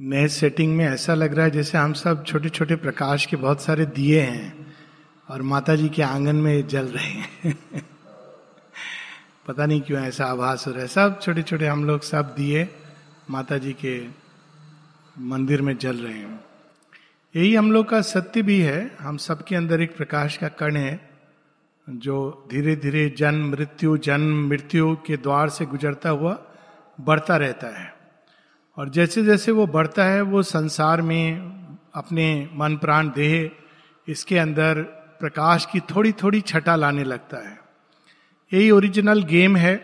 मैं सेटिंग में ऐसा लग रहा है जैसे हम सब छोटे छोटे प्रकाश के बहुत सारे दिए हैं और माता जी के आंगन में जल रहे हैं। पता नहीं क्यों ऐसा आभास हो रहा है। सब छोटे छोटे हम लोग सब दिए माता जी के मंदिर में जल रहे हैं। यही हम लोग का सत्य भी है। हम सबके अंदर एक प्रकाश का कण है जो धीरे धीरे जन्म मृत्यु के द्वार से गुजरता हुआ बढ़ता रहता है और जैसे जैसे वो बढ़ता है वो संसार में अपने मन प्राण देह इसके अंदर प्रकाश की थोड़ी थोड़ी छटा लाने लगता है। यही ओरिजिनल गेम है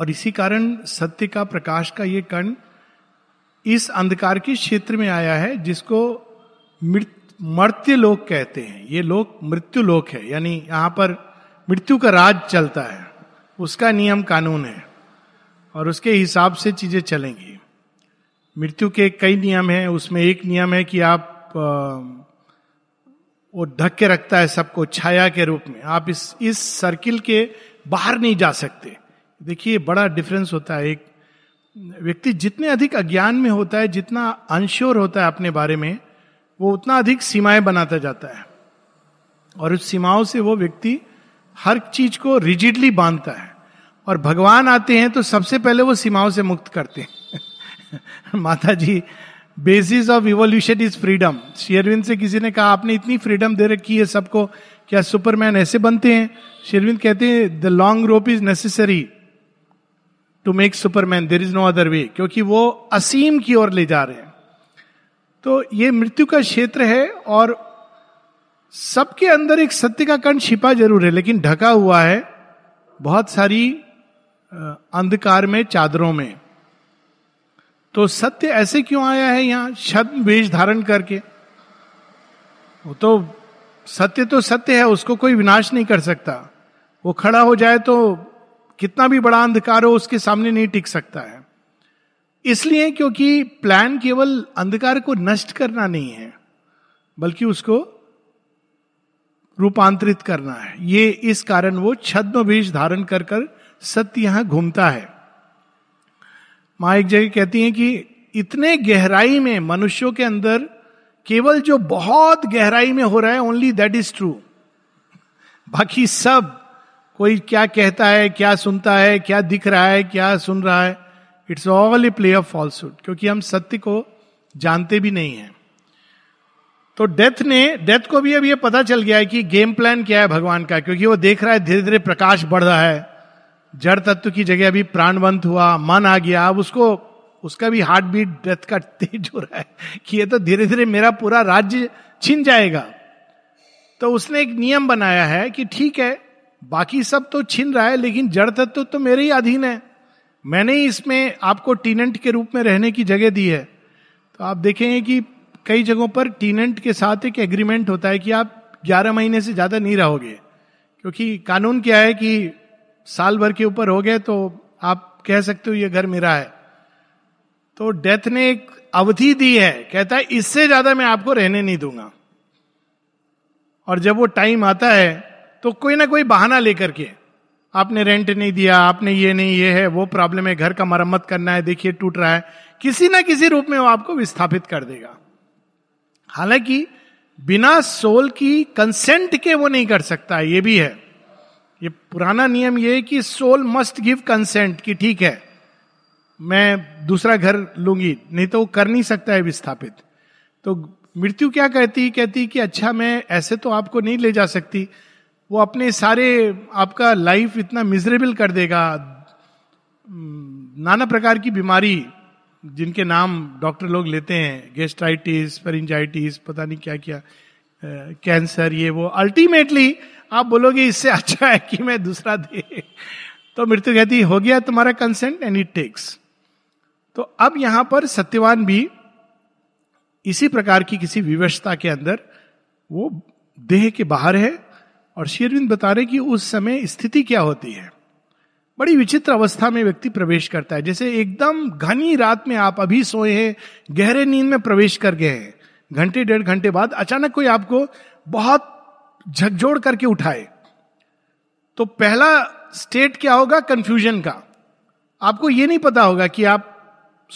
और इसी कारण सत्य का प्रकाश का ये कण इस अंधकार के क्षेत्र में आया है जिसको मर्त्य लोक कहते हैं। ये लोक मृत्यु लोक है, यानी यहाँ पर मृत्यु का राज चलता है, उसका नियम कानून है और उसके हिसाब से चीजें चलेंगी। मृत्यु के कई नियम हैं, उसमें एक नियम है कि आप वो ढक के रखता है सबको छाया के रूप में। आप इस सर्किल के बाहर नहीं जा सकते। देखिए बड़ा डिफरेंस होता है। एक व्यक्ति जितने अधिक अज्ञान में होता है, जितना अनश्योर होता है अपने बारे में, वो उतना अधिक सीमाएं बनाता जाता है और उस सीमाओं से वो व्यक्ति हर चीज को रिजिडली बांधता है और भगवान आते हैं तो सबसे पहले वो सीमाओं से मुक्त करते हैं। माता जी, basis of evolution is freedom. Shri Aurobindo से किसी ने कहा आपने इतनी फ्रीडम दे रखी है सबको, क्या सुपरमैन ऐसे बनते हैं? श्री अरविंद कहते हैं the long rope is necessary to make superman, there is no other way, क्योंकि वो असीम की ओर ले जा रहे हैं। तो ये मृत्यु का क्षेत्र है और सबके अंदर एक सत्य का कण छिपा जरूर है लेकिन ढका हुआ है बहुत सारी अंधकार में, चादरों में। तो सत्य ऐसे क्यों आया है यहाँ छद्म वेश धारण करके? वो तो सत्य है, उसको कोई विनाश नहीं कर सकता। वो खड़ा हो जाए तो कितना भी बड़ा अंधकार हो उसके सामने नहीं टिक सकता है। इसलिए क्योंकि प्लान केवल अंधकार को नष्ट करना नहीं है बल्कि उसको रूपांतरित करना है। ये इस कारण वो छद्म वेश धारण कर सत्य यहां घूमता है। माँ एक जगह कहती हैं कि इतने गहराई में मनुष्यों के अंदर केवल जो बहुत गहराई में हो रहा है, ओनली दैट इज ट्रू। बाकी सब कोई क्या कहता है, क्या सुनता है, क्या दिख रहा है, क्या सुन रहा है, it's all a play of falsehood, क्योंकि हम सत्य को जानते भी नहीं हैं। तो डेथ को भी अब ये पता चल गया है कि गेम प्लान क्या है भगवान का, क्योंकि वो देख रहा है धीरे धीरे प्रकाश बढ़ रहा है। जड़ तत्व की जगह अभी प्राणवंत हुआ, मन आ गया। अब उसको, उसका भी हार्ट बीट डेथ का तेज हो रहा है कि ये तो धीरे धीरे मेरा पूरा राज्य छिन जाएगा। तो उसने एक नियम बनाया है कि ठीक है, बाकी सब तो छिन रहा है लेकिन जड़ तत्व तो मेरे ही अधीन है, मैंने ही इसमें आपको टीनेंट के रूप में रहने की जगह दी है। तो आप देखेंगे कि कई जगहों पर टीनेंट के साथ एक एग्रीमेंट होता है कि आप 11 महीने से ज्यादा नहीं रहोगे, क्योंकि कानून क्या है कि साल भर के ऊपर हो गए तो आप कह सकते हो ये घर मेरा है। तो डेथ ने एक अवधि दी है, कहता है इससे ज्यादा मैं आपको रहने नहीं दूंगा। और जब वो टाइम आता है तो कोई ना कोई बहाना लेकर के, आपने रेंट नहीं दिया, आपने ये नहीं, ये है, वो प्रॉब्लम है, घर का मरम्मत करना है, देखिए टूट रहा है, किसी ना किसी रूप में वो आपको विस्थापित कर देगा। हालांकि बिना सोल की कंसेंट के वो नहीं कर सकता, ये भी है। ये पुराना नियम ये है कि सोल मस्ट गिव कंसेंट कि ठीक है मैं दूसरा घर लूंगी, नहीं तो वो कर नहीं सकता है विस्थापित। तो मृत्यु क्या कहती कि अच्छा मैं ऐसे तो आपको नहीं ले जा सकती, वो अपने सारे आपका लाइफ इतना मिजरेबल कर देगा, नाना प्रकार की बीमारी जिनके नाम डॉक्टर लोग लेते हैं, गैस्ट्राइटिस, फेरिंजाइटिस, पता नहीं क्या क्या, कैंसर, ये वो, अल्टीमेटली आप बोलोगे इससे अच्छा है कि मैं दूसरा दे। तो मृत्यु कहती हो गया तुम्हारा कंसेंट एंड इट टेक्स। तो अब यहां पर सत्यवान भी इसी प्रकार की किसी विवशता के अंदर, वो देह के बाहर है। और श्री अरविंद बता रहे कि उस समय स्थिति क्या होती है। बड़ी विचित्र अवस्था में व्यक्ति प्रवेश करता है, जैसे एकदम घनी रात में आप अभी सोए हैं, गहरे नींद में प्रवेश कर गए हैं, घंटे डेढ़ घंटे बाद अचानक कोई आपको बहुत झकझोर करके उठाए तो पहला स्टेट क्या होगा? कंफ्यूजन का। आपको ये नहीं पता होगा कि आप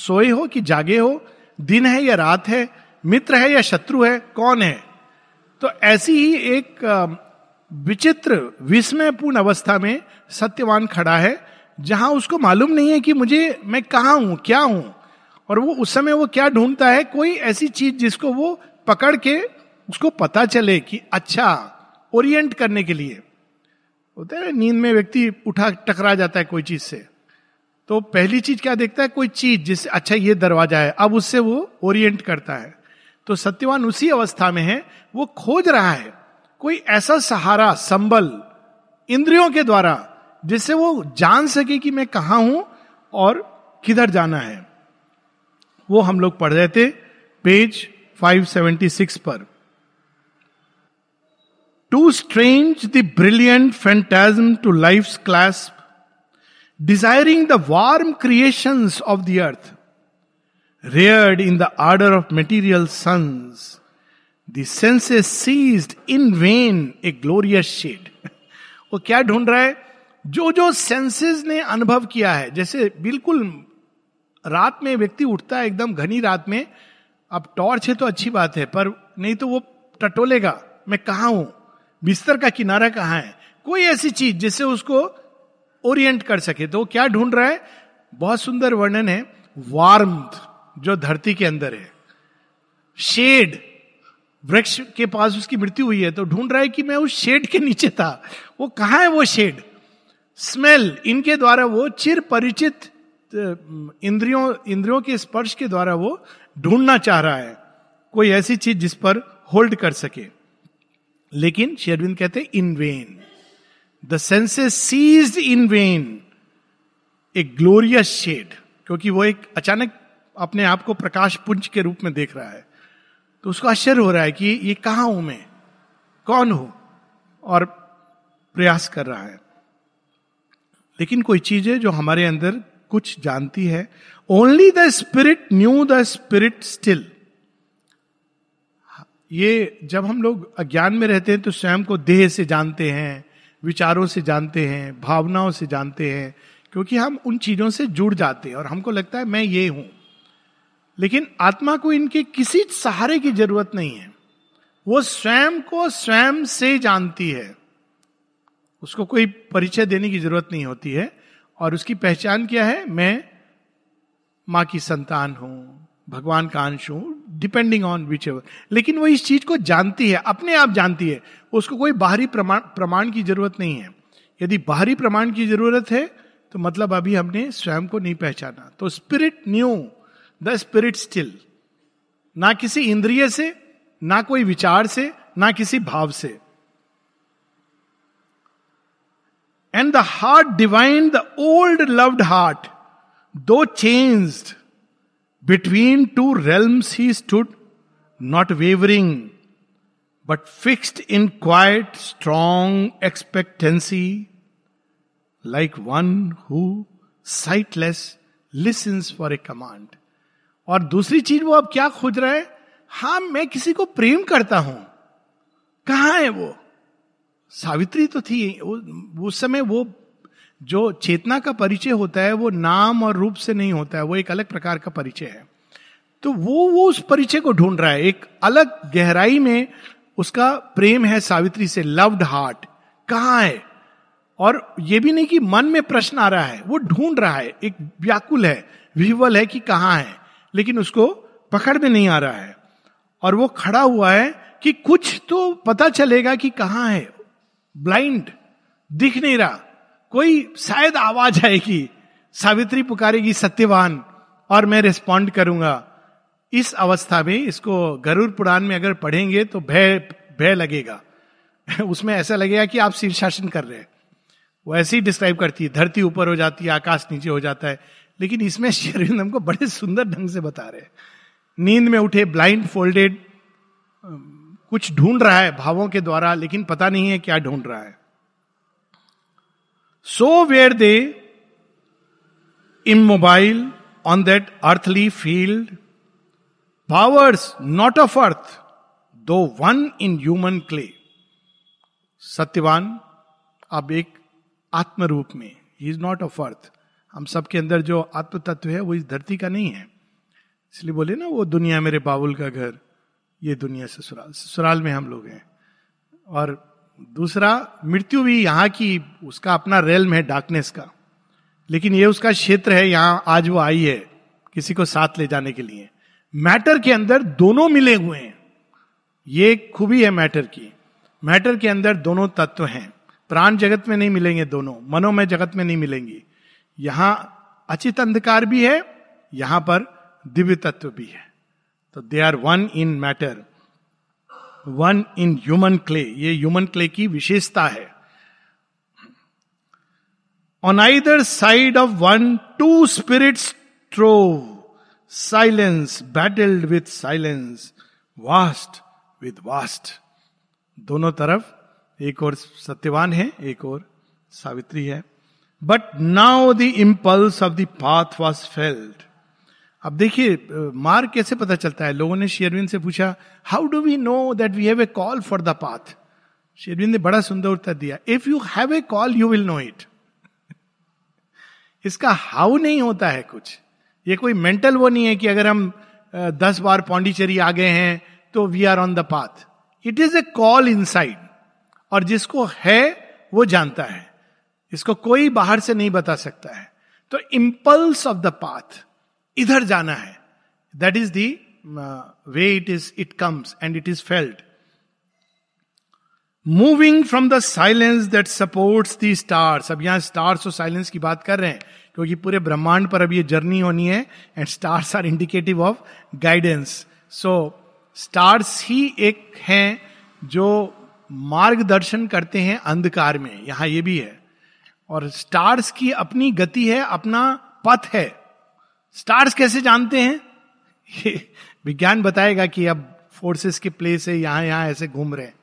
सोए हो कि जागे हो, दिन है या रात है, मित्र है या शत्रु है, कौन है। तो ऐसी ही एक विचित्र विस्मयपूर्ण अवस्था में सत्यवान खड़ा है जहां उसको मालूम नहीं है कि मैं कहां हूं, क्या हूं। और वो उस समय वो क्या ढूंढता है, कोई ऐसी चीज जिसको वो पकड़ के उसको पता चले कि अच्छा, ओरिएंट करने के लिए होता है। नींद में व्यक्ति उठा टकरा जाता है कोई चीज से, तो पहली चीज क्या देखता है, कोई चीज जिससे अच्छा ये दरवाजा है, अब उससे वो ओरिएंट करता है। तो सत्यवान उसी अवस्था में है, वो खोज रहा है कोई ऐसा सहारा, संबल इंद्रियों के द्वारा जिससे वो जान सके कि मैं कहां हूं और किधर जाना है। वो हम लोग पढ़ रहे थे पेज 576 पर। Too strange the brilliant phantasm to life's clasp, desiring the warm creations of the earth, reared in the ardor of material suns, the senses seized in vain a glorious shade. वो क्या ढूंढ रहा है, जो जो सेंसेस ने अनुभव किया है। जैसे बिल्कुल रात में व्यक्ति उठता है, एकदम घनी रात में, अब टॉर्च है तो अच्छी बात है, पर नहीं तो वो टटोलेगा मैं कहाँ हूं, बिस्तर का किनारा कहाँ है। कोई ऐसी चीज जिससे उसको ओरिएंट कर सके। तो क्या ढूंढ रहा है, बहुत सुंदर वर्णन है, वार्मथ जो धरती के अंदर है, शेड, वृक्ष के पास उसकी मृत्यु हुई है तो ढूंढ रहा है कि मैं उस शेड के नीचे था, वो कहां है वो शेड। स्मेल, इनके द्वारा वो चिर परिचित इंद्रियों के स्पर्श के द्वारा वो ढूंढना चाह रहा है कोई ऐसी चीज जिस पर होल्ड कर सके। लेकिन श्री अरविंद कहते हैं in vain, The senses seized in vain a glorious shade, क्योंकि वो एक अचानक अपने आप को प्रकाश पुंज के रूप में देख रहा है, तो उसको आश्चर्य हो रहा है कि ये कहां हूं, मैं कौन हूं, और प्रयास कर रहा है। लेकिन कोई चीज है जो हमारे अंदर कुछ जानती है। Only the spirit knew the spirit still. ये जब हम लोग अज्ञान में रहते हैं तो स्वयं को देह से जानते हैं, विचारों से जानते हैं, भावनाओं से जानते हैं, क्योंकि हम उन चीजों से जुड़ जाते हैं और हमको लगता है मैं ये हूं। लेकिन आत्मा को इनके किसी सहारे की जरूरत नहीं है, वो स्वयं को स्वयं से जानती है, उसको कोई परिचय देने की जरूरत नहीं होती है। और उसकी पहचान क्या है, मैं मां की संतान हूं, भगवान का अंश हूं, डिपेंडिंग ऑन विच एवर। लेकिन वो इस चीज को जानती है, अपने आप जानती है, उसको कोई बाहरी प्रमाण की जरूरत नहीं है। यदि बाहरी प्रमाण की जरूरत है तो मतलब अभी हमने स्वयं को नहीं पहचाना। तो spirit knew the spirit still, ना किसी इंद्रिय से, ना कोई विचार से, ना किसी भाव से। And the heart divine, the old loved heart, though changed between two realms he stood, not wavering, but fixed in quiet, strong expectancy, like one who, sightless, listens for a command. और दूसरी चीज वो अब क्या खोज रहा है, हाँ मैं किसी को प्रेम करता हूं, कहाँ है वो। सावित्री तो थी, उस समय वो जो चेतना का परिचय होता है वो नाम और रूप से नहीं होता है, वो एक अलग प्रकार का परिचय है। तो वो उस परिचय को ढूंढ रहा है, एक अलग गहराई में उसका प्रेम है सावित्री से, लव्ड हार्ट कहाँ है। और ये भी नहीं कि मन में प्रश्न आ रहा है, वो ढूंढ रहा है, एक व्याकुल है, विह्वल है कि कहाँ है, लेकिन उसको पकड़ में नहीं आ रहा है। और वो खड़ा हुआ है कि कुछ तो पता चलेगा कि कहाँ है, ब्लाइंड, दिख नहीं रहा, कोई शायद आवाज आएगी, सावित्री पुकारेगी सत्यवान और मैं रिस्पॉन्ड करूंगा। इस अवस्था में इसको गरुड़ पुराण में अगर पढ़ेंगे तो भय लगेगा उसमें ऐसा लगेगा कि आप शीर्षासन कर रहे हैं, वो ऐसे ही डिस्क्राइब करती है, धरती ऊपर हो जाती है, आकाश नीचे हो जाता है। लेकिन इसमें श्री अरविंद हमको बड़े सुंदर ढंग से बता रहे हैं, नींद में उठे, ब्लाइंड फोल्डेड, कुछ ढूंढ रहा है भावों के द्वारा, लेकिन पता नहीं है क्या ढूंढ रहा है। So were they immobile on that earthly field, powers not of earth, though one in human clay. Satyavan अब एक आत्म रूप में, he is not of earth. हम सबके अंदर जो आत्म तत्व है वो इस धरती का नहीं है। इसलिए बोले ना वो दुनिया मेरे बाबुल का घर, ये दुनिया ससुराल, ससुराल में हम लोग हैं। और दूसरा मृत्यु भी यहाँ की उसका अपना रेलम है डार्कनेस का, लेकिन ये उसका क्षेत्र है, यहाँ आज वो आई है किसी को साथ ले जाने के लिए। मैटर के अंदर दोनों मिले हुए हैं, ये खूबी है मैटर की। मैटर के अंदर दोनों तत्व हैं, प्राण जगत में नहीं मिलेंगे दोनों, मनोमय जगत में नहीं मिलेंगे। यहाँ अचित अंधकार भी है, यहाँ पर दिव्य तत्व भी है। तो they are one in matter, one in human clay. ये ह्यूमन क्ले की विशेषता है। On either side of one two spirits strove, silence battled with silence, vast with vast. दोनों तरफ एक और सत्यवान है, एक और सावित्री है। But now the impulse of the path was failed. अब देखिए मार्ग कैसे पता चलता है। लोगों ने शेरविन से पूछा, how do we know that we have a call for the path. Sherwin ने बड़ा सुंदर उत्तर दिया, if you have a call you will know it. इसका हाउ नहीं होता है कुछ, ये कोई मेंटल वो नहीं है कि अगर हम 10 बार पौंडीचेरी आ गए हैं तो we are on the path. It is a call inside, और जिसको है वो जानता है, इसको कोई बाहर से नहीं बता सकता है। तो इम्पल्स ऑफ द पाथ, इधर जाना है, that is the way it is, it comes and it is felt. Moving from the silence that supports the stars. अब यहां स्टार्स और साइलेंस की बात कर रहे हैं क्योंकि पूरे ब्रह्मांड पर अब ये जर्नी होनी है, and stars are indicative of guidance. So stars ही एक हैं जो मार्गदर्शन करते हैं अंधकार में, यहां ये भी है। और स्टार्स की अपनी गति है, अपना पथ है। स्टार्स कैसे जानते हैं, ये विज्ञान बताएगा कि अब फोर्सेस के प्ले से यहां यहां ऐसे घूम रहे हैं।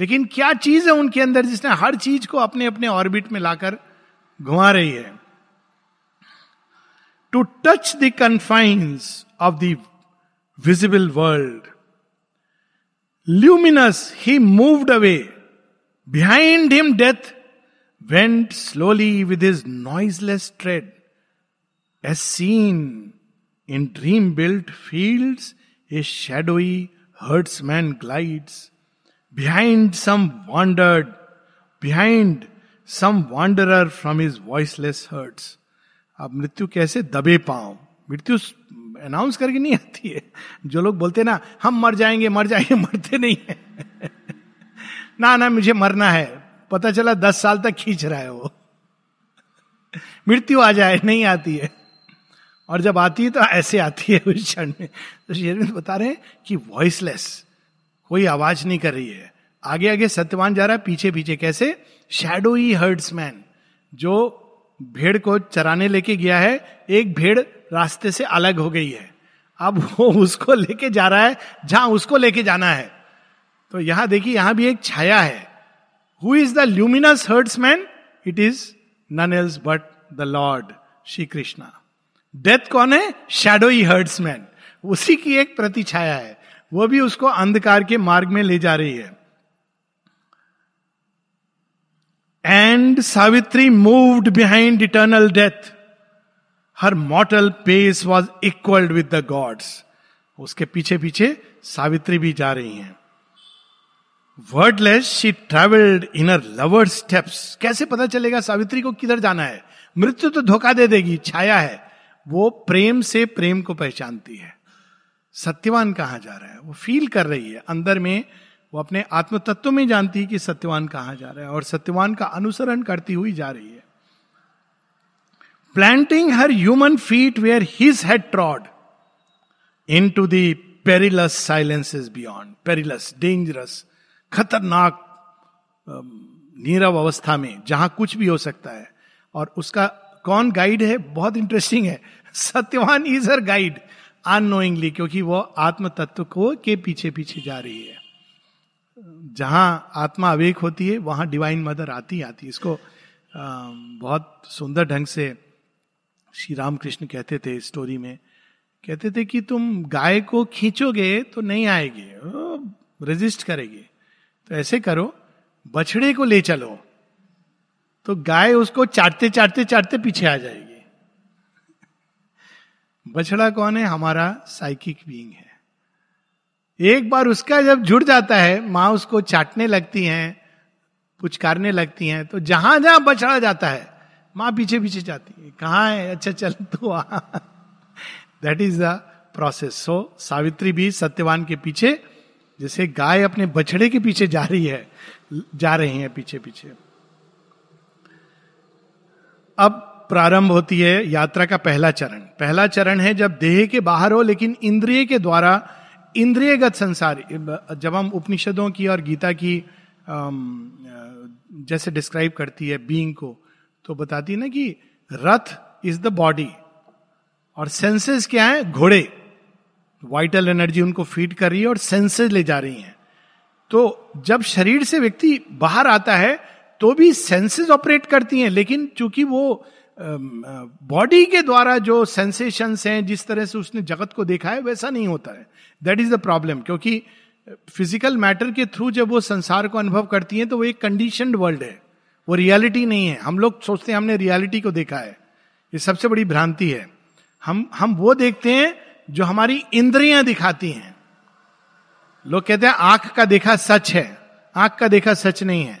लेकिन क्या चीज है उनके अंदर जिसने हर चीज को अपने अपने ऑर्बिट में लाकर घुमा रही है। To touch the confines of the visible world, luminous he moved away, behind him death went slowly with his noiseless tread, as seen in dream built fields a shadowy herdsman glides, behind some wanderer from his voiceless herds. अब मृत्यु कैसे दबे पाऊं, मृत्यु announce करके नहीं आती है। जो लोग बोलते हैं ना हम मर जाएंगे मर जाएंगे, मरते नहीं है। ना ना मुझे मरना है, पता चला 10 साल तक खींच रहा है वो। मृत्यु आ जाए, नहीं आती है, और जब आती है तो ऐसे आती है उस क्षण में। तो शेरविंद बता रहे हैं कि वॉइसलेस, कोई आवाज नहीं कर रही है, आगे आगे सत्यवान जा रहा है, पीछे पीछे कैसे शैडोई हर्ड्समैन, जो भेड़ को चराने लेके गया है, एक भेड़ रास्ते से अलग हो गई है, अब वो उसको लेके जा रहा है जहां उसको लेके जाना है। तो यहां देखिए, यहां भी एक छाया है। Who is the luminous herdsman, it is none else but the lord Shri Krishna. Death कौन है, शैडोई हर्ड्समैन, उसी की एक प्रति छाया है, वो भी उसको अंधकार के मार्ग में ले जा रही है। And Savitri moved behind eternal death, her mortal pace was equalled with the gods. उसके पीछे पीछे सावित्री भी जा रही हैं। Wordless she travelled in her lover steps. कैसे पता चलेगा सावित्री को किधर जाना है, मृत्यु तो धोखा दे देगी, छाया है। वो प्रेम से प्रेम को पहचानती है, सत्यवान कहाँ जा रहा है वो फील कर रही है अंदर में, वो अपने आत्म तत्व में जानती है कि सत्यवान कहाँ जा रहा है, और सत्यवान का अनुसरण करती हुई जा रही है। Planting her human feet where his had trod, into the perilous silences beyond. Perilous, dangerous, खतरनाक, नीरव अवस्था में जहां कुछ भी हो सकता है। और उसका कौन गाइड है, बहुत इंटरेस्टिंग है, Satyavan is her guide unknowingly, क्योंकि वो आत्म तत्व को के पीछे पीछे जा रही है। जहां आत्मा अवेक होती है वहां डिवाइन मदर आती है। इसको बहुत सुंदर ढंग से श्री रामकृष्ण कहते थे स्टोरी में, कहते थे कि तुम गाय को खींचोगे तो नहीं आएगी, रेजिस्ट करेगी, तो ऐसे करो बछड़े को ले चलो, तो गाय उसको चाटते चाटते पीछे आ जाएगी। बछड़ा कौन है? हमारा साइकिक बीइंग है. एक बार उसका जब जुड़ जाता है, माँ उसको चाटने लगती हैं, पुचकारने लगती हैं, तो जहां जहां बछड़ा जाता है माँ पीछे पीछे जाती है. कहाँ है? अच्छा चल तो आ. That is the process. So Savitri भी सत्यवान के पीछे, जैसे गाय अपने बछड़े के पीछे जा रही है, जा रही है पीछे पीछे. अब प्रारंभ होती है यात्रा का पहला चरण. पहला चरण है जब देह के बाहर हो लेकिन इंद्रिय के द्वारा इंद्रियगत संसार. जब हम उपनिषदों की और गीता की जैसे डिस्क्राइब करती है बीइंग को, तो बताती है ना कि रथ इज द बॉडी और सेंसेस क्या है? घोड़े. वाइटल एनर्जी उनको फीड कर रही है और सेंसेस ले जा रही हैं. तो जब शरीर से व्यक्ति बाहर आता है तो भी सेंसेस ऑपरेट करती हैं, लेकिन चूंकि वो बॉडी के द्वारा जो सेंसेशंस हैं, जिस तरह से उसने जगत को देखा है वैसा नहीं होता है. That is the problem. क्योंकि फिजिकल मैटर के थ्रू जब वो संसार को अनुभव करती हैं तो वो एक कंडीशनड वर्ल्ड है, वो रियलिटी नहीं है. हम लोग सोचते हैं हमने रियलिटी को देखा है, ये सबसे बड़ी भ्रांति है. हम वो देखते हैं जो हमारी इंद्रियां दिखाती हैं. लोग कहते हैं आंख का देखा सच है. आंख का देखा सच नहीं है.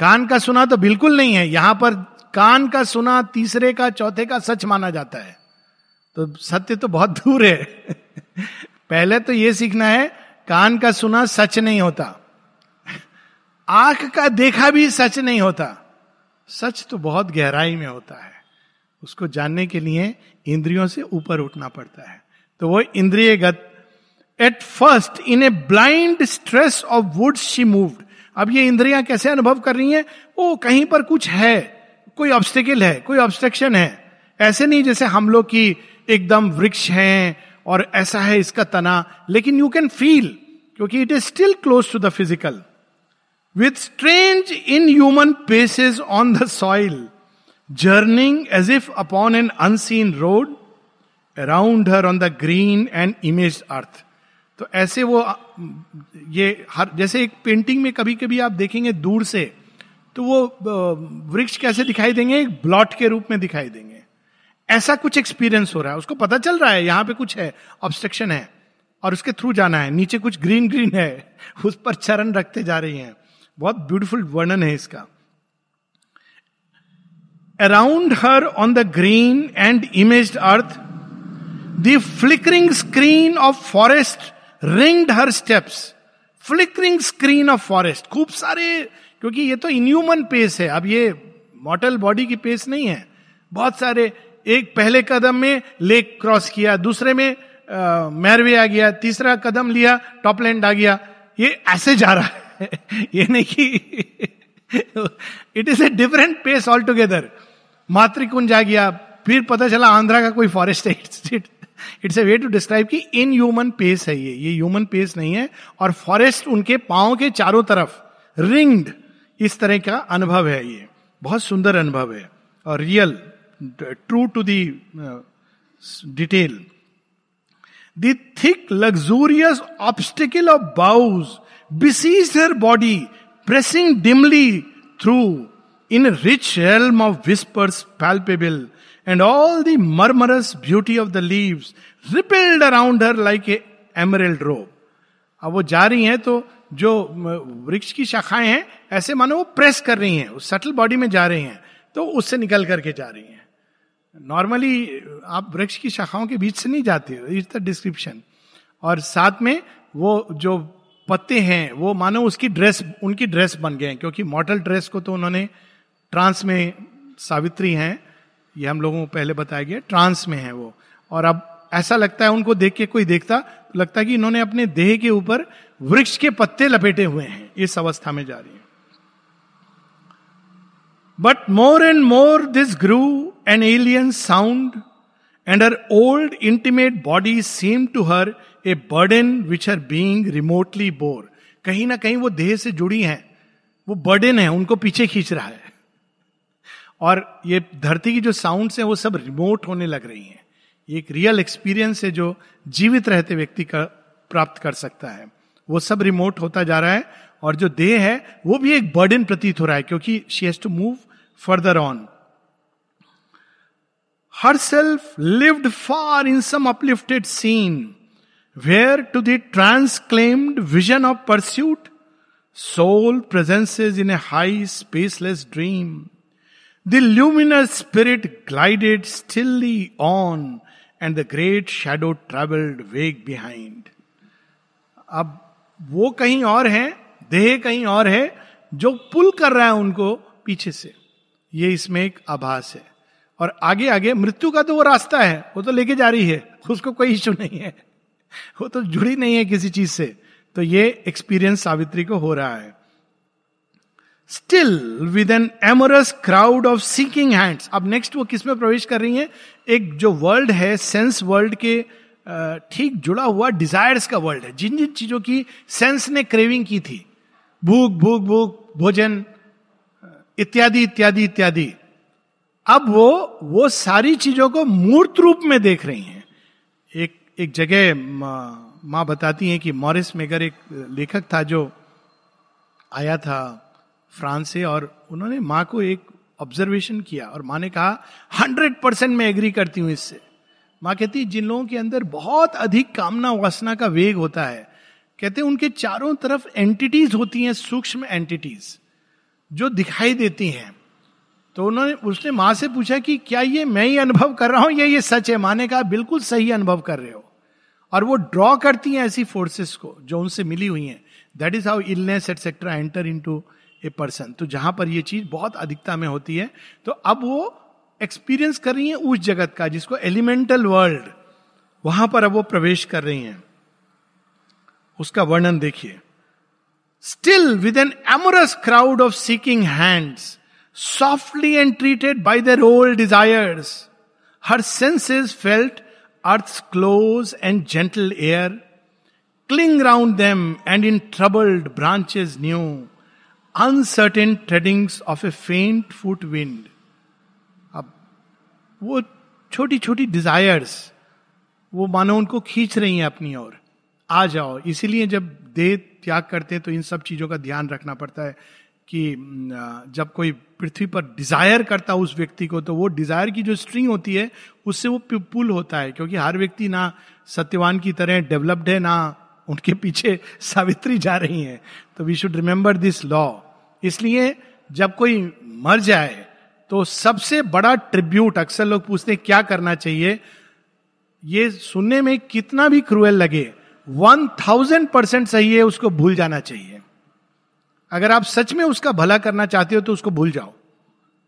कान का सुना तो बिल्कुल नहीं है. यहां पर कान का सुना तीसरे का चौथे का सच माना जाता है, तो सत्य तो बहुत दूर है. पहले तो यह सीखना है कान का सुना सच नहीं होता, आंख का देखा भी सच नहीं होता. सच तो बहुत गहराई में होता है. उसको जानने के लिए इंद्रियों से ऊपर उठना पड़ता है. तो वो इंद्रियगत. At first in a blind stress of woods she moved. अब ये इंद्रियां कैसे अनुभव कर रही हैं? ओ कहीं पर कुछ है, कोई ऑब्स्टेकल है, कोई ऑब्स्ट्रक्शन है. ऐसे नहीं जैसे हम लोग की एकदम वृक्ष हैं और ऐसा है इसका तना, लेकिन यू कैन फील क्योंकि it is still close to the physical. With strange in human paces on the soil journeying as if upon an unseen road around her on the green and image earth. तो ऐसे वो ये हर जैसे एक painting में कभी कभी आप देखेंगे दूर से तो वो वृक्ष कैसे दिखाई देंगे? एक ब्लॉट के रूप में दिखाई देंगे. ऐसा कुछ एक्सपीरियंस हो रहा है. उसको पता चल रहा है यहाँ पे कुछ है, ऑब्स्ट्रक्शन है और उसके थ्रू जाना है. नीचे कुछ ग्रीन ग्रीन है, उस पर चरण रखते जा रही हैं. बहुत ब्यूटीफुल वर्णन है इसका. Around her on the green and imaged earth the flickering screen of forest ringed her steps. Flickering screen of forest. खूब सारे, क्योंकि ये तो इनह्यूमन पेस है, अब ये मॉर्टल बॉडी की पेस नहीं है. बहुत सारे, एक पहले कदम में लेक क्रॉस किया, दूसरे में मैरवे आ गया, तीसरा कदम लिया टॉपलैंड आ गया. ये ऐसे जा रहा है. ये नहीं कि it is a different pace all together. Matrikunj आ गया, फिर पता चला आंध्रा का कोई फॉरेस्ट है. It's a way to describe कि इन ह्यूमन पेस है ये ह्यूमन पेस नहीं है. और फॉरेस्ट उनके पांव के चारों तरफ रिंग्ड, इस तरह का अनुभव है. ये बहुत सुंदर अनुभव है और real, true to the detail. The thick luxurious obstacle of boughs besieged her body pressing dimly through in rich realm of whispers palpable and all the murmurous beauty of the leaves rippled around her like a emerald robe. अब वो जा रही हैं तो जो वृक्ष की शाखाएं हैं ऐसे मानो वो प्रेस कर रही हैं, उस सटल बॉडी में जा रही हैं, तो उससे निकल करके जा रही हैं. नॉर्मली आप वृक्ष की शाखाओं के बीच से नहीं जाते, इट्स द डिस्क्रिप्शन. और साथ में वो जो पत्ते हैं वो मानो उसकी ड्रेस, उनकी ड्रेस बन गए हैं, क्योंकि मॉडल ड्रेस को तो उन्होंने ट्रांस में, सावित्री हैं ये हम लोगों को पहले बताया गया, ट्रांस में है वो. और अब ऐसा लगता है उनको देख के, कोई देखता लगता है कि इन्होंने अपने देह के ऊपर वृक्ष के पत्ते लपेटे हुए हैं, इस अवस्था में जा रही है. But more and more this grew an alien sound and her old intimate body seem to her a burden which her being remotely bore. कहीं ना कहीं वो देह से जुड़ी हैं, वो बर्डन है, उनको पीछे खींच रहा है. और ये धरती की जो साउंड्स हैं वो सब रिमोट होने लग रही हैं. एक रियल एक्सपीरियंस है जो जीवित रहते व्यक्ति का प्राप्त कर सकता है. वो सब रिमोट होता जा रहा है और जो देह है वो भी एक बर्डन प्रतीत हो रहा है, क्योंकि she has to move further on. herself lived far in some uplifted scene, where to the transclaimed vision of pursuit, soul presences in a high spaceless dream. The luminous spirit glided stilly on, and the great shadow traveled vague behind. अब वो कहीं और है, देह कहीं और है, जो पुल कर रहा है उनको पीछे से. ये इसमें एक आभास है. और आगे आगे मृत्यु का तो वो रास्ता है, वो तो लेके जा रही है, उसको कोई इश्यू नहीं है, वो तो जुड़ी नहीं है किसी चीज से. तो ये एक्सपीरियंस सावित्री को हो रहा है. Still with an amorous crowd of seeking hands. अब नेक्स्ट वो किसमें प्रवेश कर रही है? एक जो वर्ल्ड है, सेंस वर्ल्ड के ठीक जुड़ा हुआ डिजायर्स का वर्ल्ड है. जिन जिन चीजों की सेंस ने क्रेविंग की थी, भूख भूख भूख, भोजन इत्यादि इत्यादि इत्यादि, अब वो सारी चीजों को मूर्त रूप में देख रही हैं. एक जगह माँ बताती हैं कि मॉरिस मेगर एक लेखक था जो आया था फ्रांस से, और उन्होंने माँ को एक ऑब्जर्वेशन किया और माँ ने कहा 100% मैं एग्री करती हूँ इससे. माँ कहती जिन लोगों के अंदर बहुत अधिक कामना वासना का वेग होता है, कहते उनके चारों तरफ एंटिटीज होती हैं, सूक्ष्म एंटिटीज जो दिखाई देती हैं. तो उसने माँ से पूछा कि क्या ये मैं ही अनुभव कर रहा हूं या ये सच है? माँ ने कहा बिल्कुल सही अनुभव कर रहे हो. और वो ड्रॉ करती हैं ऐसी फोर्सेस को जो उनसे मिली हुई हैं. That is how illness etcetera enter into a person. तो जहां पर ये चीज बहुत अधिकता में होती है, तो अब वो एक्सपीरियंस कर रही है उस जगत का जिसको एलिमेंटल वर्ल्ड, वहां पर अब वो प्रवेश कर रही हैं. उसका वर्णन देखिए. Still with an amorous crowd of seeking hands, softly entreated by their old desires, her senses felt earth's close and gentle air cling round them, and in troubled branches new, uncertain treadings of a faint foot wind. अब वो छोटी छोटी desires वो मानो उनको खींच रही हैं अपनी ओर, आ जाओ. इसीलिए जब देह त्याग करते हैं तो इन सब चीजों का ध्यान रखना पड़ता है कि जब कोई पृथ्वी पर डिजायर करता उस व्यक्ति को, तो वो डिजायर की जो स्ट्रिंग होती है उससे वो पुल होता है. क्योंकि हर व्यक्ति ना सत्यवान की तरह डेवलप्ड है, ना उनके पीछे सावित्री जा रही है. तो we should remember this law. इसलिए जब कोई मर जाए तो सबसे बड़ा ट्रिब्यूट, अक्सर लोग पूछते हैं क्या करना चाहिए, ये सुनने में कितना भी क्रूएल लगे 1000% सही है, उसको भूल जाना चाहिए. अगर आप सच में उसका भला करना चाहते हो तो उसको भूल जाओ,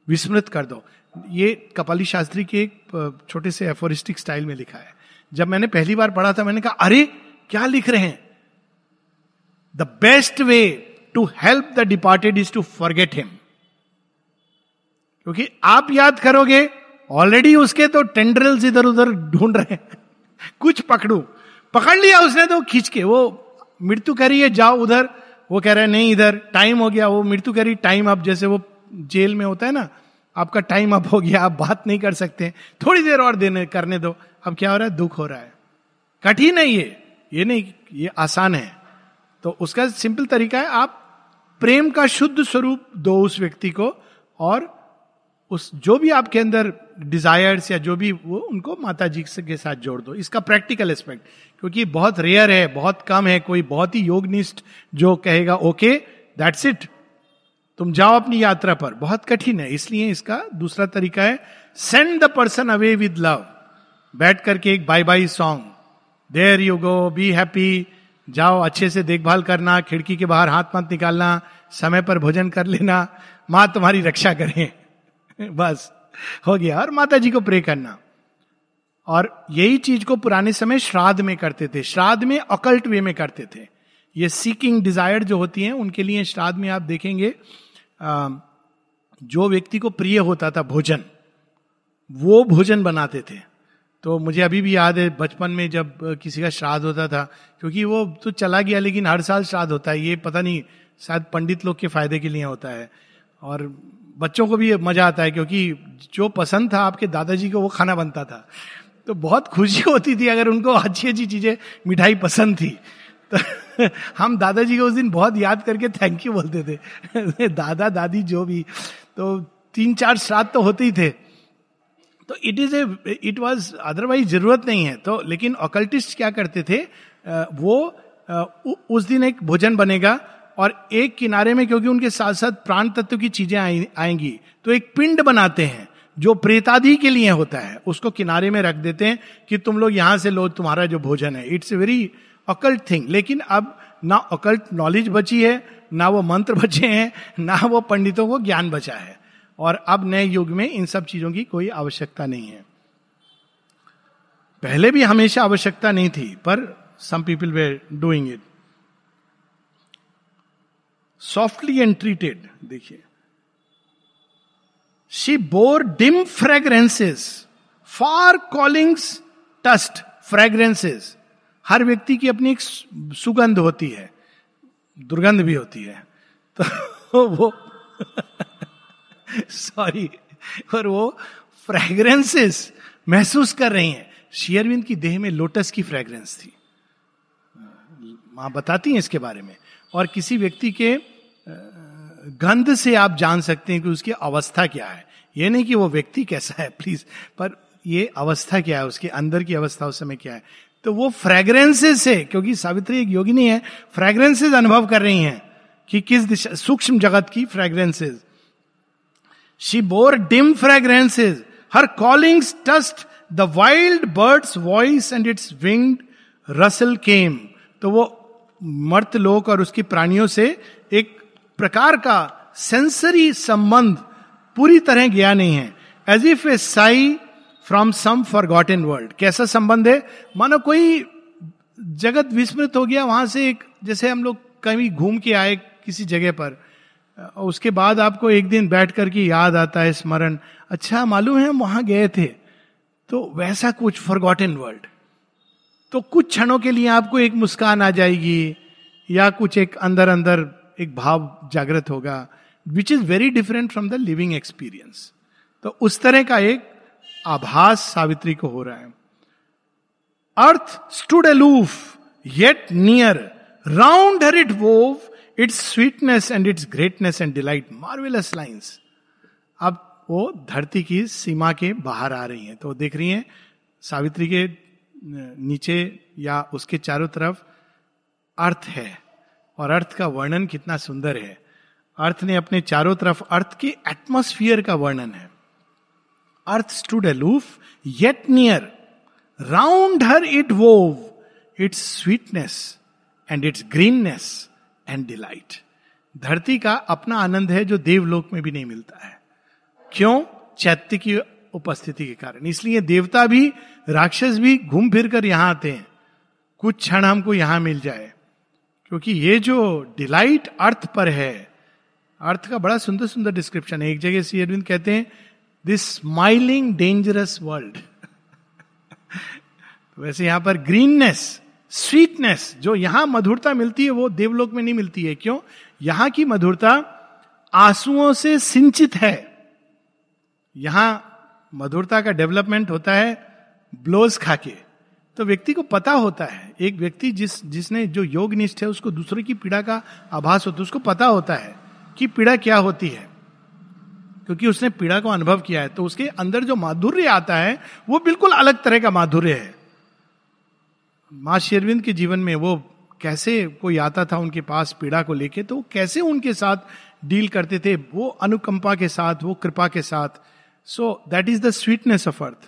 विस्मृत कर दो. ये कपाली शास्त्री के एक छोटे से एफोरिस्टिक स्टाइल में लिखा है. जब मैंने पहली बार पढ़ा था मैंने कहा अरे क्या लिख रहे हैं. The best way to help the departed is to forget him. क्योंकि आप याद करोगे ऑलरेडी उसके तो टेंड्रल्स इधर उधर ढूंढ रहे हैं. कुछ पकड़ लिया उसने तो खींच के, वो मृत्यु कह रही है जाओ उधर, वो कह रहा है नहीं इधर, टाइम हो गया. वो मृत्यु कह रही टाइम अप, जैसे वो जेल में होता है ना, आपका टाइम अप हो गया, आप बात नहीं कर सकते, थोड़ी देर और देने करने दो. अब क्या हो रहा है? दुख हो रहा है. कठिन है ये नहीं, ये आसान है. तो उसका सिंपल तरीका है, आप प्रेम का शुद्ध स्वरूप दो उस व्यक्ति को, और उस जो भी आपके अंदर डिजायर्स या जो भी वो, उनको माता जी के साथ जोड़ दो. इसका प्रैक्टिकल एस्पेक्ट, क्योंकि बहुत रेयर है, बहुत कम है कोई बहुत ही योगनिष्ठ जो कहेगा ओके दैट्स इट, तुम जाओ अपनी यात्रा पर. बहुत कठिन है. इसलिए इसका दूसरा तरीका है send the person away with love. बैठ करके एक bye bye song, there you go, be happy, जाओ, अच्छे से देखभाल करना, खिड़की के बाहर हाथ मत निकालना, समय पर भोजन कर लेना, माँ तुम्हारी रक्षा करें. बस हो गया. और माता जी को प्रे करना. और यही चीज को पुराने समय श्राद्ध में करते थे. श्राद्ध में ऑकल्ट वे में करते थे. ये सीकिंग डिजायर जो होती हैं उनके लिए श्राद्ध में आप देखेंगे जो व्यक्ति को प्रिय होता था भोजन, वो भोजन बनाते थे. तो मुझे अभी भी याद है बचपन में जब किसी का श्राद्ध होता था, क्योंकि वो तो चला गया लेकिन हर साल श्राद्ध होता है. ये पता नहीं शायद पंडित लोग के फायदे के लिए होता है, और बच्चों को भी मजा आता है क्योंकि जो पसंद था आपके दादाजी को वो खाना बनता था. तो बहुत खुशी होती थी अगर उनको अच्छी अच्छी चीजें, मिठाई पसंद थी. तो हम दादाजी को उस दिन बहुत याद करके थैंक यू बोलते थे. दादा दादी जो भी, तो 3-4 श्राद्ध तो होते ही थे. तो इट वॉज अदरवाइज जरूरत नहीं है. तो लेकिन ऑकल्टिस्ट क्या करते थे, वो उस दिन एक भोजन बनेगा और एक किनारे में, क्योंकि उनके साथ साथ प्राण तत्व की चीजें आएंगी, तो एक पिंड बनाते हैं जो प्रेतादि के लिए होता है, उसको किनारे में रख देते हैं कि तुम लोग यहां से लो तुम्हारा जो भोजन है. It's a very occult thing. लेकिन अब ना ऑकल्ट नॉलेज बची है, ना वो मंत्र बचे हैं, ना वो पंडितों को ज्ञान बचा है, और अब नए युग में इन सब चीजों की कोई आवश्यकता नहीं है. पहले भी हमेशा आवश्यकता नहीं थी, पर some people were doing it. Softly entreated, देखिए, she bore dim fragrances, far callings टस्ट fragrances. हर व्यक्ति की अपनी एक सुगंध होती है, दुर्गंध भी होती है, तो वो सॉरी, और वो फ्रेग्रेंसेस महसूस कर रही हैं. श्री अरविंद की देह में लोटस की फ्रेग्रेंस थी, माँ बताती हैं इसके बारे में. और किसी व्यक्ति के गंध से आप जान सकते हैं कि उसकी अवस्था क्या है. ये नहीं कि वो व्यक्ति कैसा है प्लीज, पर ये अवस्था क्या है, उसके अंदर की अवस्था उस समय क्या है. तो वो फ्रेग्रेंसेस है, क्योंकि सावित्री एक योगिनी है, फ्रेग्रेंसेस अनुभव कर रही हैं कि किस दिशा, सूक्ष्म जगत की fragrances. She bore dim fragrances, her callings टस्ट the wild birds voice and its winged rustle came. तो वो मर्त लोक और उसकी प्राणियों से एक प्रकार का सेंसरी संबंध पूरी तरह गया नहीं है. As if a sigh from some forgotten world. कैसा संबंध है, मानो कोई जगत विस्मृत हो गया, वहां से एक, जैसे हम लोग कहीं घूम के आए किसी जगह पर, उसके बाद आपको एक दिन बैठ कर के याद आता है, स्मरण, अच्छा मालूम है हम वहां गए थे. तो वैसा कुछ फॉरगॉटन वर्ल्ड. तो कुछ क्षणों के लिए आपको एक मुस्कान आ जाएगी या कुछ एक अंदर अंदर एक भाव जागृत होगा, which is very different from the living experience. तो उस तरह का एक आभास सावित्री को हो रहा है. Earth stood aloof yet near, round her it wove its sweetness and its greatness and delight. Marvellous lines. अब वो धरती की सीमा के बाहर आ रही हैं, तो देख रही हैं सावित्री के नीचे या उसके चारों तरफ अर्थ है, और अर्थ का वर्णन कितना सुंदर है. अर्थ ने अपने चारों तरफ, अर्थ के एटमॉस्फेयर का वर्णन है. Earth stood aloof yet near, round her it wove its sweetness and its greenness and delight. धरती का अपना आनंद है जो देवलोक में भी नहीं मिलता है. क्यों? चैत्य की उपस्थिति के कारण. इसलिए देवता भी, राक्षस भी घूम फिर कर यहां आते हैं, कुछ क्षण हमको यहां मिल जाए. क्योंकि ये जो डिलाइट अर्थ पर है, अर्थ का बड़ा सुंदर सुंदर डिस्क्रिप्शन है. एक जगह श्री अरविंद कहते हैं, दिस स्माइलिंग डेंजरस वर्ल्ड. वैसे यहां पर ग्रीननेस, स्वीटनेस, जो यहां मधुरता मिलती है वो देवलोक में नहीं मिलती है. क्यों? यहां की मधुरता आंसुओं से सिंचित है. यहां मधुरता का डेवलपमेंट होता है ब्लोज खाके. तो व्यक्ति को पता होता है, एक व्यक्ति जिसने जो योगनिष्ठ है, उसको दूसरे की पीड़ा का आभास होता है, उसको पता होता है कि पीड़ा क्या होती है, क्योंकि उसने पीड़ा को अनुभव किया है. तो उसके अंदर जो माधुर्य आता है वो बिल्कुल अलग तरह का माधुर्य है. माँ श्री अरविंद के जीवन में वो कैसे, कोई आता था उनके पास पीड़ा को लेके, तो कैसे उनके साथ डील करते थे, वो अनुकंपा के साथ, वो कृपा के साथ. So that is the sweetness of earth.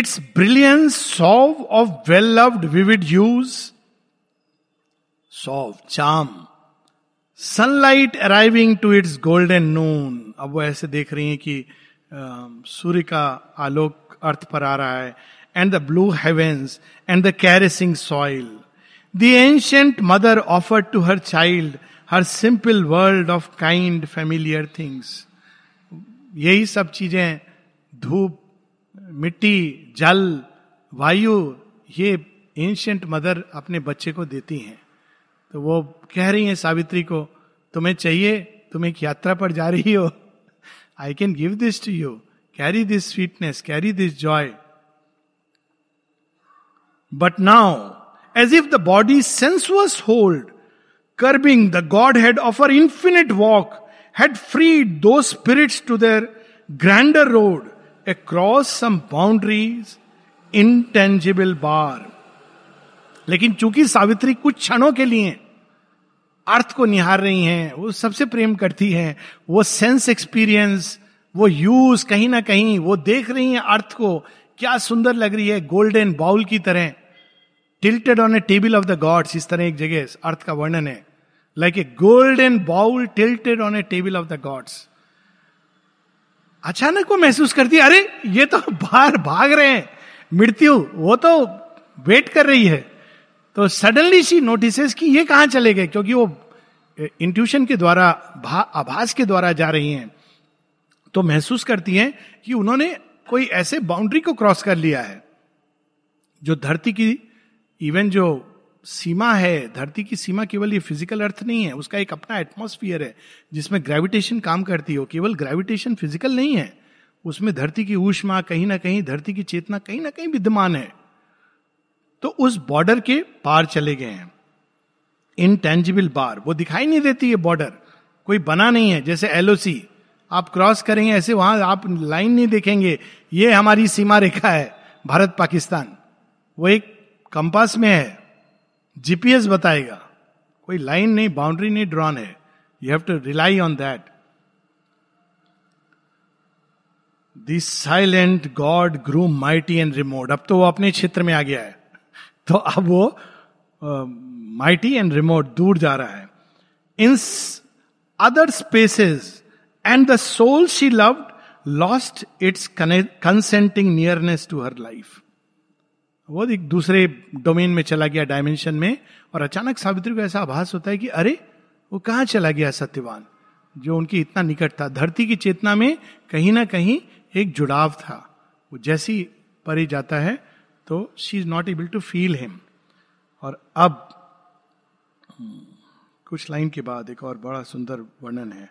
Its brilliance solve of well-loved vivid hues, solve, charm, sunlight arriving to its golden noon. अब वो ऐसे देख रही हैं कि सूर्य का आलोक अर्थ पर आ रहा है. And the blue heavens and the caressing soil. The ancient mother offered to her child her simple world of kind familiar things. यही सब चीजें, धूप, मिट्टी, जल, वायु, ये एंशिएंट मदर अपने बच्चे को देती हैं. तो वो कह रही हैं सावित्री को, तुम्हें चाहिए, तुम एक यात्रा पर जा रही हो, I can give this to you, carry this sweetness, carry this joy. But now as if the body sensuous hold curbing the godhead of her infinite walk had freed those spirits to their grander road across some boundaries, intangible bar. लेकिन चूंकि सावित्री कुछ क्षणों के लिए अर्थ को निहार रही हैं, वो सबसे प्रेम करती हैं, वो सेंस एक्सपीरियंस, वो यूज कहीं ना कहीं वो देख रही हैं अर्थ को, क्या सुंदर लग रही है गोल्डन बाउल की तरह, tilted on a table of the gods. इस तरह एक जगह अर्थ का वर्णन है, like a golden bowl tilted on a table of the gods. अचानक वो महसूस करती है, अरे ये तो बाहर भाग रहे हैं, मृत्यु वो तो वेट कर रही है. तो सडनली शी नोटिसेस कि ये कहां चले गए, क्योंकि वो इंट्यूशन के द्वारा, आभास के द्वारा जा रही हैं. तो महसूस करती हैं कि उन्होंने कोई ऐसे बाउंड्री को क्रॉस कर लिया है जो धरती की, इवन जो सीमा है, धरती की सीमा केवल ये फिजिकल अर्थ नहीं है, उसका एक अपना एटमॉस्फियर है जिसमें ग्रेविटेशन काम करती हो. केवल ग्रेविटेशन फिजिकल नहीं है, उसमें धरती की ऊष्मा कहीं ना कहीं, धरती की चेतना कहीं ना कहीं विद्यमान है. तो उस बॉर्डर के पार चले गए हैं, इनटेंजिबल बार. वो दिखाई नहीं देती है बॉर्डर, कोई बना नहीं है. जैसे एलओसी आप क्रॉस करेंगे ऐसे, वहां आप लाइन नहीं देखेंगे ये हमारी सीमा रेखा है भारत पाकिस्तान. वो एक कंपास में है, जीपीएस बताएगा, कोई लाइन नहीं, बाउंड्री नहीं ड्रॉन है. You have to rely on that. This silent god grew mighty and remote. अब तो वो अपने क्षेत्र में आ गया है, तो अब वो माइटी एंड रिमोट दूर जा रहा है. In other spaces and the soul she loved lost its consenting nearness to her life. वो एक दूसरे डोमेन में चला गया, डायमेंशन में, और अचानक सावित्री को ऐसा आभास होता है कि अरे वो कहाँ चला गया सत्यवान, जो उनकी इतना निकट था. धरती की चेतना में कहीं ना कहीं एक जुड़ाव था, वो जैसी परे जाता है तो she is not able to feel him. और अब कुछ लाइन के बाद एक और बड़ा सुंदर वर्णन है.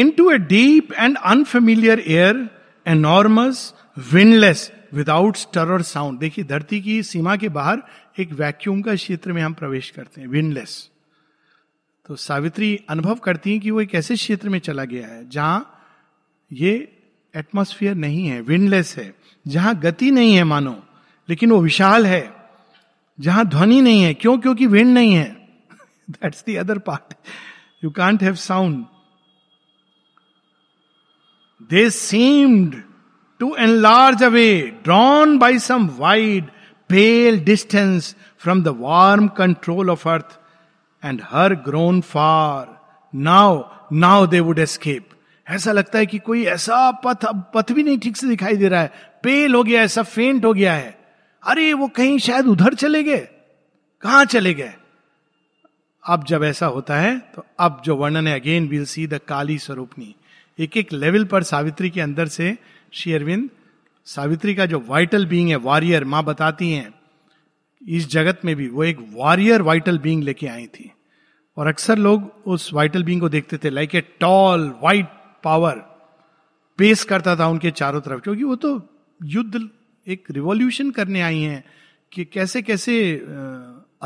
Into a deep and unfamiliar air, enormous, windless, without stir or sound. देखिए धरती की सीमा के बाहर एक वैक्यूम का क्षेत्र में हम प्रवेश करते हैं, विंडलेस. तो सावित्री अनुभव करती है कि वो एक ऐसे क्षेत्र में चला गया है जहां ये एटमॉस्फेयर नहीं है, विंडलेस है, जहां गति नहीं है मानो, लेकिन वो विशाल है, जहां ध्वनि नहीं है. क्यों? क्योंकि विंड नहीं है. That's the other part, you can't have sound. They seemed to enlarge away, drawn by some wide, pale distance from the warm control of earth, and her grown far. Now they would escape. ऐसा लगता है कि कोई ऐसा पथ, अब पथ भी नहीं ठीक से दिखाई दे रहा है, पेल हो गया है, सब फेंट हो गया है. अरे वो कहीं शायद उधर चले गए, कहाँ चले गए? अब जब ऐसा होता है तो अब जो वर्णन है, again we'll see the Kali स्वरूपनी. एक एक लेवल पर सावित्री के अंदर से श्री अरविंद, सावित्री का जो वाइटल बीइंग है, वॉरियर, माँ बताती हैं इस जगत में भी वो एक वॉरियर वाइटल बीइंग लेके आई थी. और अक्सर लोग उस वाइटल बीइंग को देखते थे like a tall white power पेश करता था उनके चारों तरफ, क्योंकि वो तो युद्ध, एक रिवॉल्यूशन करने आई हैं कि कैसे कैसे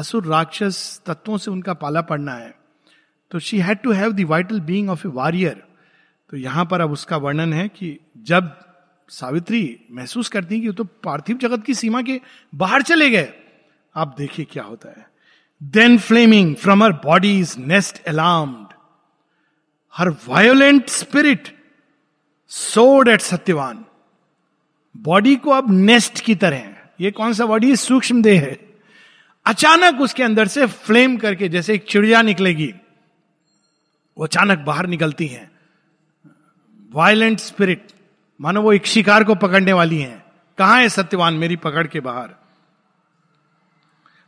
असुर राक्षस तत्वों से उनका पाला पड़ना है. तो she had to have the vital being of a warrior. तो यहां पर अब उसका वर्णन है कि जब सावित्री महसूस करती कि तो पार्थिव जगत की सीमा के बाहर चले गए, आप देखिए क्या होता है. Then flaming from her bodies nest alarmed, her violent spirit soared at Satyavan. Body को अब नेस्ट की तरह, ये कौन सा बॉडी? सूक्ष्म देह है. अचानक उसके अंदर से फ्लेम करके, जैसे एक चिड़िया निकलेगी, वो अचानक बाहर निकलती है. वायलेंट स्पिरिट, मानो वो एक शिकार को पकड़ने वाली हैं. कहां है सत्यवान मेरी पकड़ के बाहर?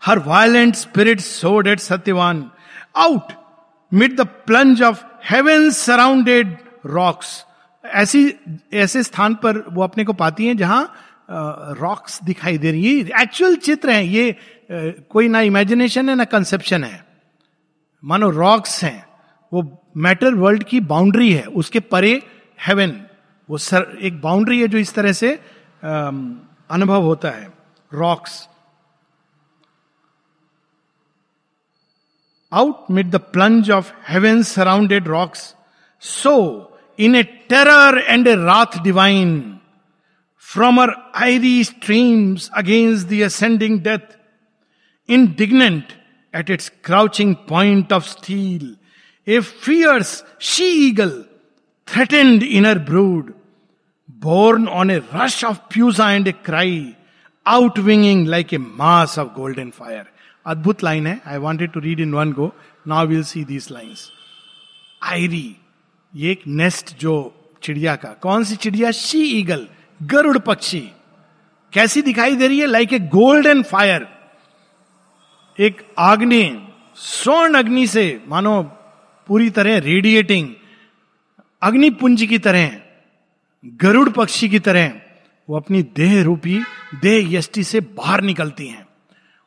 Her violent spirit soared at Satyavan, out mid the plunge of heaven surrounded rocks. ऐसे स्थान पर वो अपने को पाती हैं जहां रॉक्स दिखाई दे रही है. एक्चुअल चित्र है ये, कोई ना इमेजिनेशन है ना कंसेप्शन है, मानो रॉक्स हैं. वो मैटर वर्ल्ड की बाउंड्री है, उसके परे हेवन, वो एक बाउंड्री है जो इस तरह से अनुभव होता है. Rocks, out mid the plunge of heaven surrounded rocks, so in a terror and a wrath divine, from her irie streams against the ascending death, indignant at its crouching point of steel, a fierce she-eagle threatened in her brood, borne on a rush of pusa and a cry, outwinging like a mass of golden fire. Adbhut line hai, I wanted to read in one go, now we'll see these lines. Airy, ये एक nest जो चिड़िया का, कौन सी चिड़िया? She eagle, Garuda पक्षी, कैसी दिखाई दे रही है? लाइक ए गोल्डन फायर, एक आग्नि, स्वर्ण अग्नि से मानो पूरी तरह रेडिएटिंग, अग्निपुंज की तरह, गरुड़ पक्षी की तरह वो अपनी देह रूपी देह यष्टि से बाहर निकलती हैं.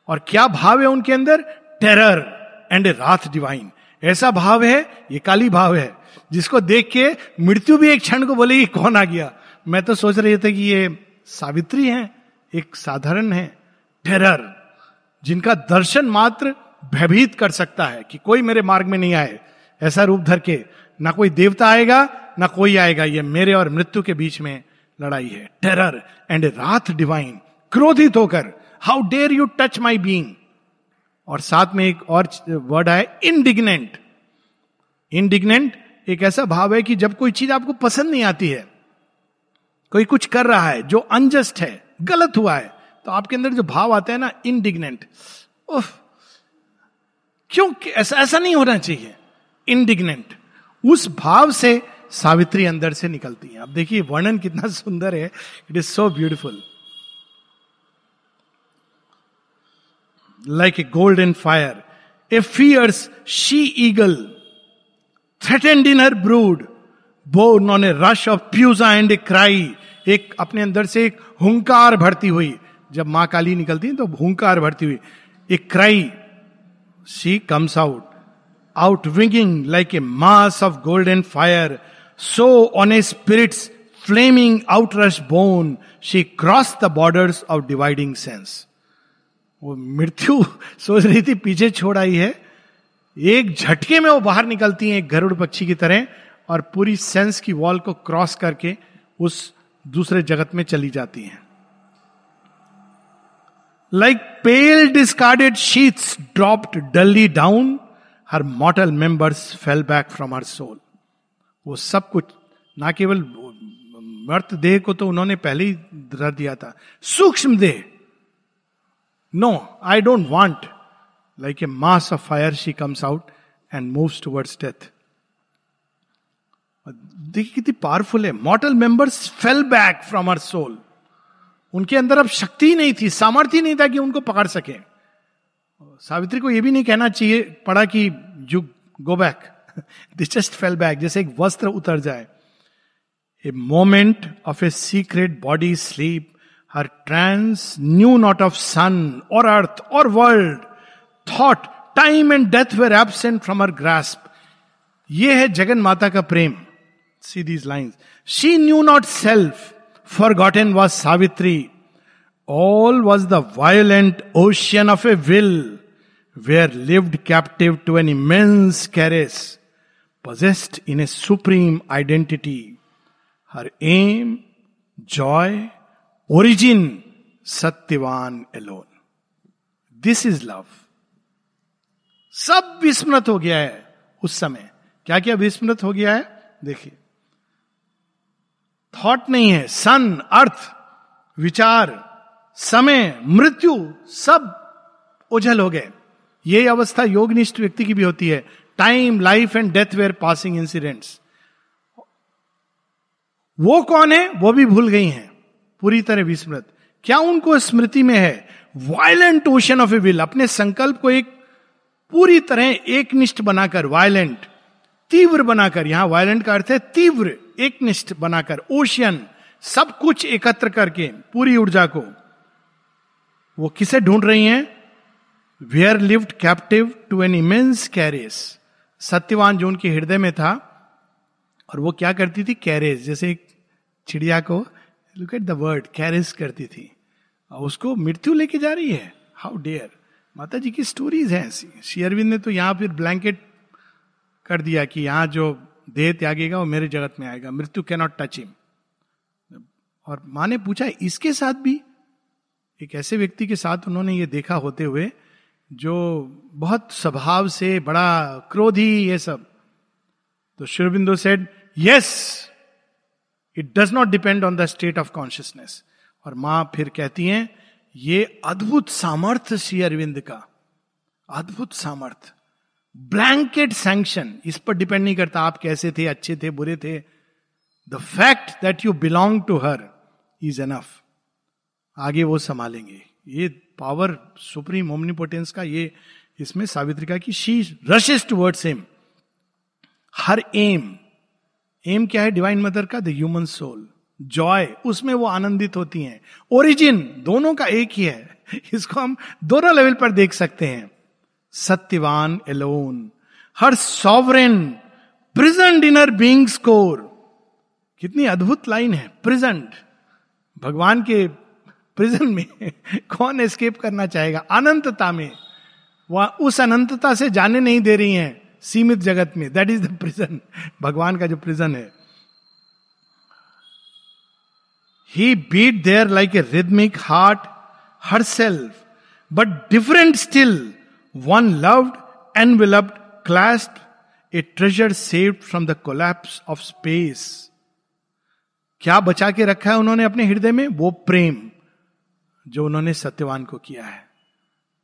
और क्या भाव है उनके अंदर? Terror and a wrath divine, ऐसा भाव है, ये काली भाव है जिसको देख के मृत्यु भी एक क्षण को बोलेगी कौन आ गया. मैं तो सोच रहे थे कि ये सावित्री हैं, एक साधारण है. टेरर, जिनका दर्शन मात्र भयभीत कर सकता है कि कोई मेरे मार्ग में नहीं आए, ऐसा रूप धर के ना कोई देवता आएगा ना कोई आएगा, ये मेरे और मृत्यु के बीच में लड़ाई है. टेरर एंड राथ डिवाइन, क्रोधित होकर, how dare you touch my being. और साथ में एक और वर्ड आया, इंडिग्नेंट. इंडिग्नेंट एक ऐसा भाव है कि जब कोई चीज आपको पसंद नहीं आती है, कोई कुछ कर रहा है जो अनजस्ट है, गलत हुआ है, तो आपके अंदर जो भाव आता है ना, इंडिग्नेंट, उफ, क्यों ऐसा नहीं होना चाहिए, इंडिग्नेंट, उस भाव से सावित्री अंदर से निकलती है. आप देखिए वर्णन कितना सुंदर है, it is so beautiful. Like a golden fire, a fierce she eagle threatened in her brood, borne on a rush of fury and a cry, एक अपने अंदर से एक हुंकार भरती हुई, जब मां काली निकलती है तो हुंकार भरती हुई, एक cry, she comes out, outwinging like a mass of golden fire, so on a spirit's flaming outrush bone, she crossed the borders of dividing sense. वो मृत्यु सोच रही थी पीछे छोड़ आई है, एक झटके में वो बाहर निकलती है गरुड़ पक्षी की तरह, और पूरी सेंस की वॉल को क्रॉस करके उस दूसरे जगत में चली जाती है. Like pale discarded sheets dropped dully down, her mortal members fell back from her soul. वो सब कुछ, ना केवल मर्त देह को तो उन्होंने पहले ही धर दिया था, सूक्ष्म देह, no I don't want, like a mass of fire she comes out and moves towards death. देखिए कितनी पावरफुल है. Mortal members fell back from her soul, उनके अंदर अब शक्ति ही नहीं थी, सामर्थ्य नहीं था कि उनको पकड़ सके. सावित्री को यह भी नहीं कहना चाहिए पड़ा कि you go back, this just fell back, जैसे एक वस्त्र उतर जाए. A moment of a secret body sleep, her trance knew not of sun or earth or world, thought time and death were absent from her grasp. ये है जगन माता का प्रेम. See these lines, she knew not self, forgotten was Savitri. All was the violent ocean of a will, where lived captive to an immense caress, possessed in a supreme identity. Her aim, joy, origin, Satyavan alone. This is love. सब विस्मृत हो गया है उस समय. क्या क्या विस्मृत हो गया है? देखिए, थॉट नहीं है, सन, अर्थ, विचार, समय, मृत्यु, सब ओझल हो गए. ये अवस्था योगनिष्ठ व्यक्ति की भी होती है. Time, life and death were passing incidents. वो कौन है वो भी भूल गई हैं, पूरी तरह विस्मृत. क्या उनको स्मृति में है? Violent ocean of a will, अपने संकल्प को एक पूरी तरह एकनिष्ठ बनाकर, वायलेंट, तीव्र बनाकर, यहां वायलेंट का अर्थ है तीव्र, एकनिष्ठ बनाकर, ओशियन, सब कुछ एकत्र करके, पूरी ऊर्जा को. वो किसे ढूंढ रही हैं? Where lived captive to an immense caress, Satyavan जो उनके हृदय में था. और वो क्या करती थी? कैरेस, जैसे एक चिड़िया को, look at the word, caress करती थी, और उसको मृत्यु लेके जा रही है. How dare. माता जी की स्टोरीज हैं ऐसी. श्री अरविंद ने तो यहाँ फिर ब्लैंकेट कर दिया कि यहाँ जो देह त्यागेगा वो मेरे जगत में आएगा, मृत्यु कैन नॉट टच हिम। और माँ ने पूछा इसके साथ भी, एक ऐसे व्यक्ति के साथ उन्होंने ये देखा होते हुए जो बहुत स्वभाव से बड़ा क्रोधी, ये सब। तो Shri Aurobindo said yes it does not depend on the state of consciousness. और माँ फिर कहती हैं ये अद्भुत सामर्थ्य श्री अरविंद का, अद्भुत सामर्थ्य, ब्लैंकेट सैंक्शन, इस पर डिपेंड नहीं करता आप कैसे थे, अच्छे थे, बुरे थे, the fact that you belong to her is enough. आगे वो संभालेंगे। ये पावर सुप्रीम ओमनीपोटेंस का, ये इसमें सावित्रिका की she rushes towards him. Her aim क्या है डिवाइन मदर का? द ह्यूमन सोल, जॉय, उसमें वो आनंदित होती हैं। ओरिजिन दोनों का एक ही है, इसको हम दोनों लेवल पर देख सकते हैं। Satyavan alone, her sovereign present in her beings core. कितनी अद्भुत लाइन है, प्रेजेंट। भगवान के प्रिजन में कौन एस्केप करना चाहेगा? अनंतता में। वह उस अनंतता से जाने नहीं दे रही हैं सीमित जगत में। दैट इज द प्रिजन, भगवान का जो प्रिजन है। He beat there like a rhythmic heart herself, but different still, one loved enveloped clasped, a treasure saved from the collapse of space. क्या बचा के रखा है उन्होंने अपने हृदय में? वो प्रेम जो उन्होंने सत्यवान को किया है,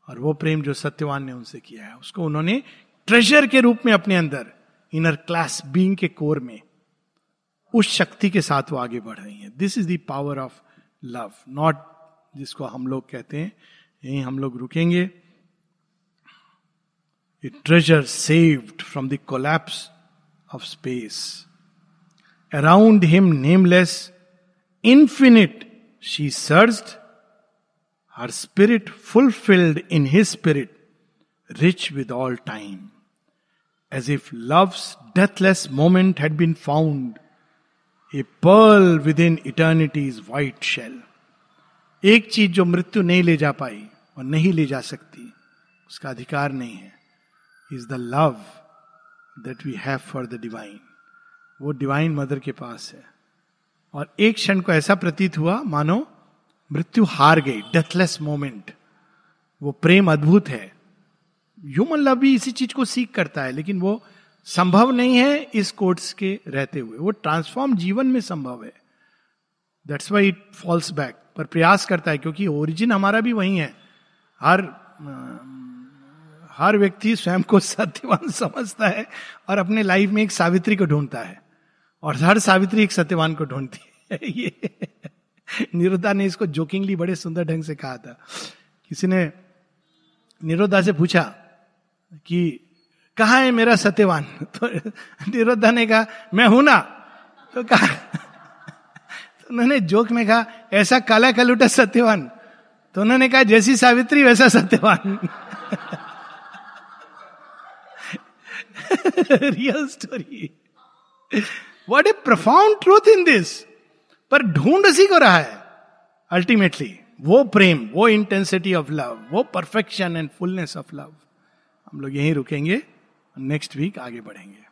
और वो प्रेम जो सत्यवान ने उनसे किया है, उसको उन्होंने ट्रेजर के रूप में अपने अंदर, इनर क्लास बीइंग के कोर में, उस शक्ति के साथ वो आगे बढ़ रही हैं। This is the power of love, not जिसको हम लोग कहते हैं। यहीं हम लोग रुकेंगे। A treasure saved from the collapse of space, around him nameless infinite she surged, her spirit fulfilled in his spirit, rich with all time, as if love's deathless moment had been found, a pearl within eternity's white shell. एक चीज जो मृत्यु नहीं ले जा पाई और नहीं ले जा सकती, उसका अधिकार नहीं है, is the love that we have for the divine. वो डिवाइन मदर के पास है। और एक क्षण को ऐसा प्रतीत हुआ मानो मृत्यु हार गई, डेथलेस मोमेंट। वो प्रेम अद्भुत है। ह्यूमन लव भी इसी चीज को सीख करता है, लेकिन वो संभव नहीं है इस कोर्स के रहते हुए। वो ट्रांसफॉर्म जीवन में संभव है, that's why it falls back, पर प्रयास करता है, क्योंकि ओरिजिन हमारा भी वही है। हर व्यक्ति स्वयं को सत्यवान समझता है और अपने लाइफ में एक सावित्री को ढूंढता है, और हर सावित्री एक सत्यवान को ढूंढती है। ये निरोधा ने इसको जोकिंगली बड़े सुंदर ढंग से कहा था। किसी ने निरोधा से पूछा कि कहाँ है मेरा सत्यवान? तो निरोधा ने कहा मैं हूं ना। तो कहा, तो उन्होंने जोक में कहा ऐसा काला कलूटा सत्यवान। तो उन्होंने कहा जैसी सावित्री वैसा Satyavan. Real story. What a profound truth in this. पर ढूंढ उसी को रहा है अल्टीमेटली, वो प्रेम, वो इंटेंसिटी ऑफ लव, वो perfection and fullness of love. हम लोग यहीं रुकेंगे, नेक्स्ट वीक आगे बढ़ेंगे।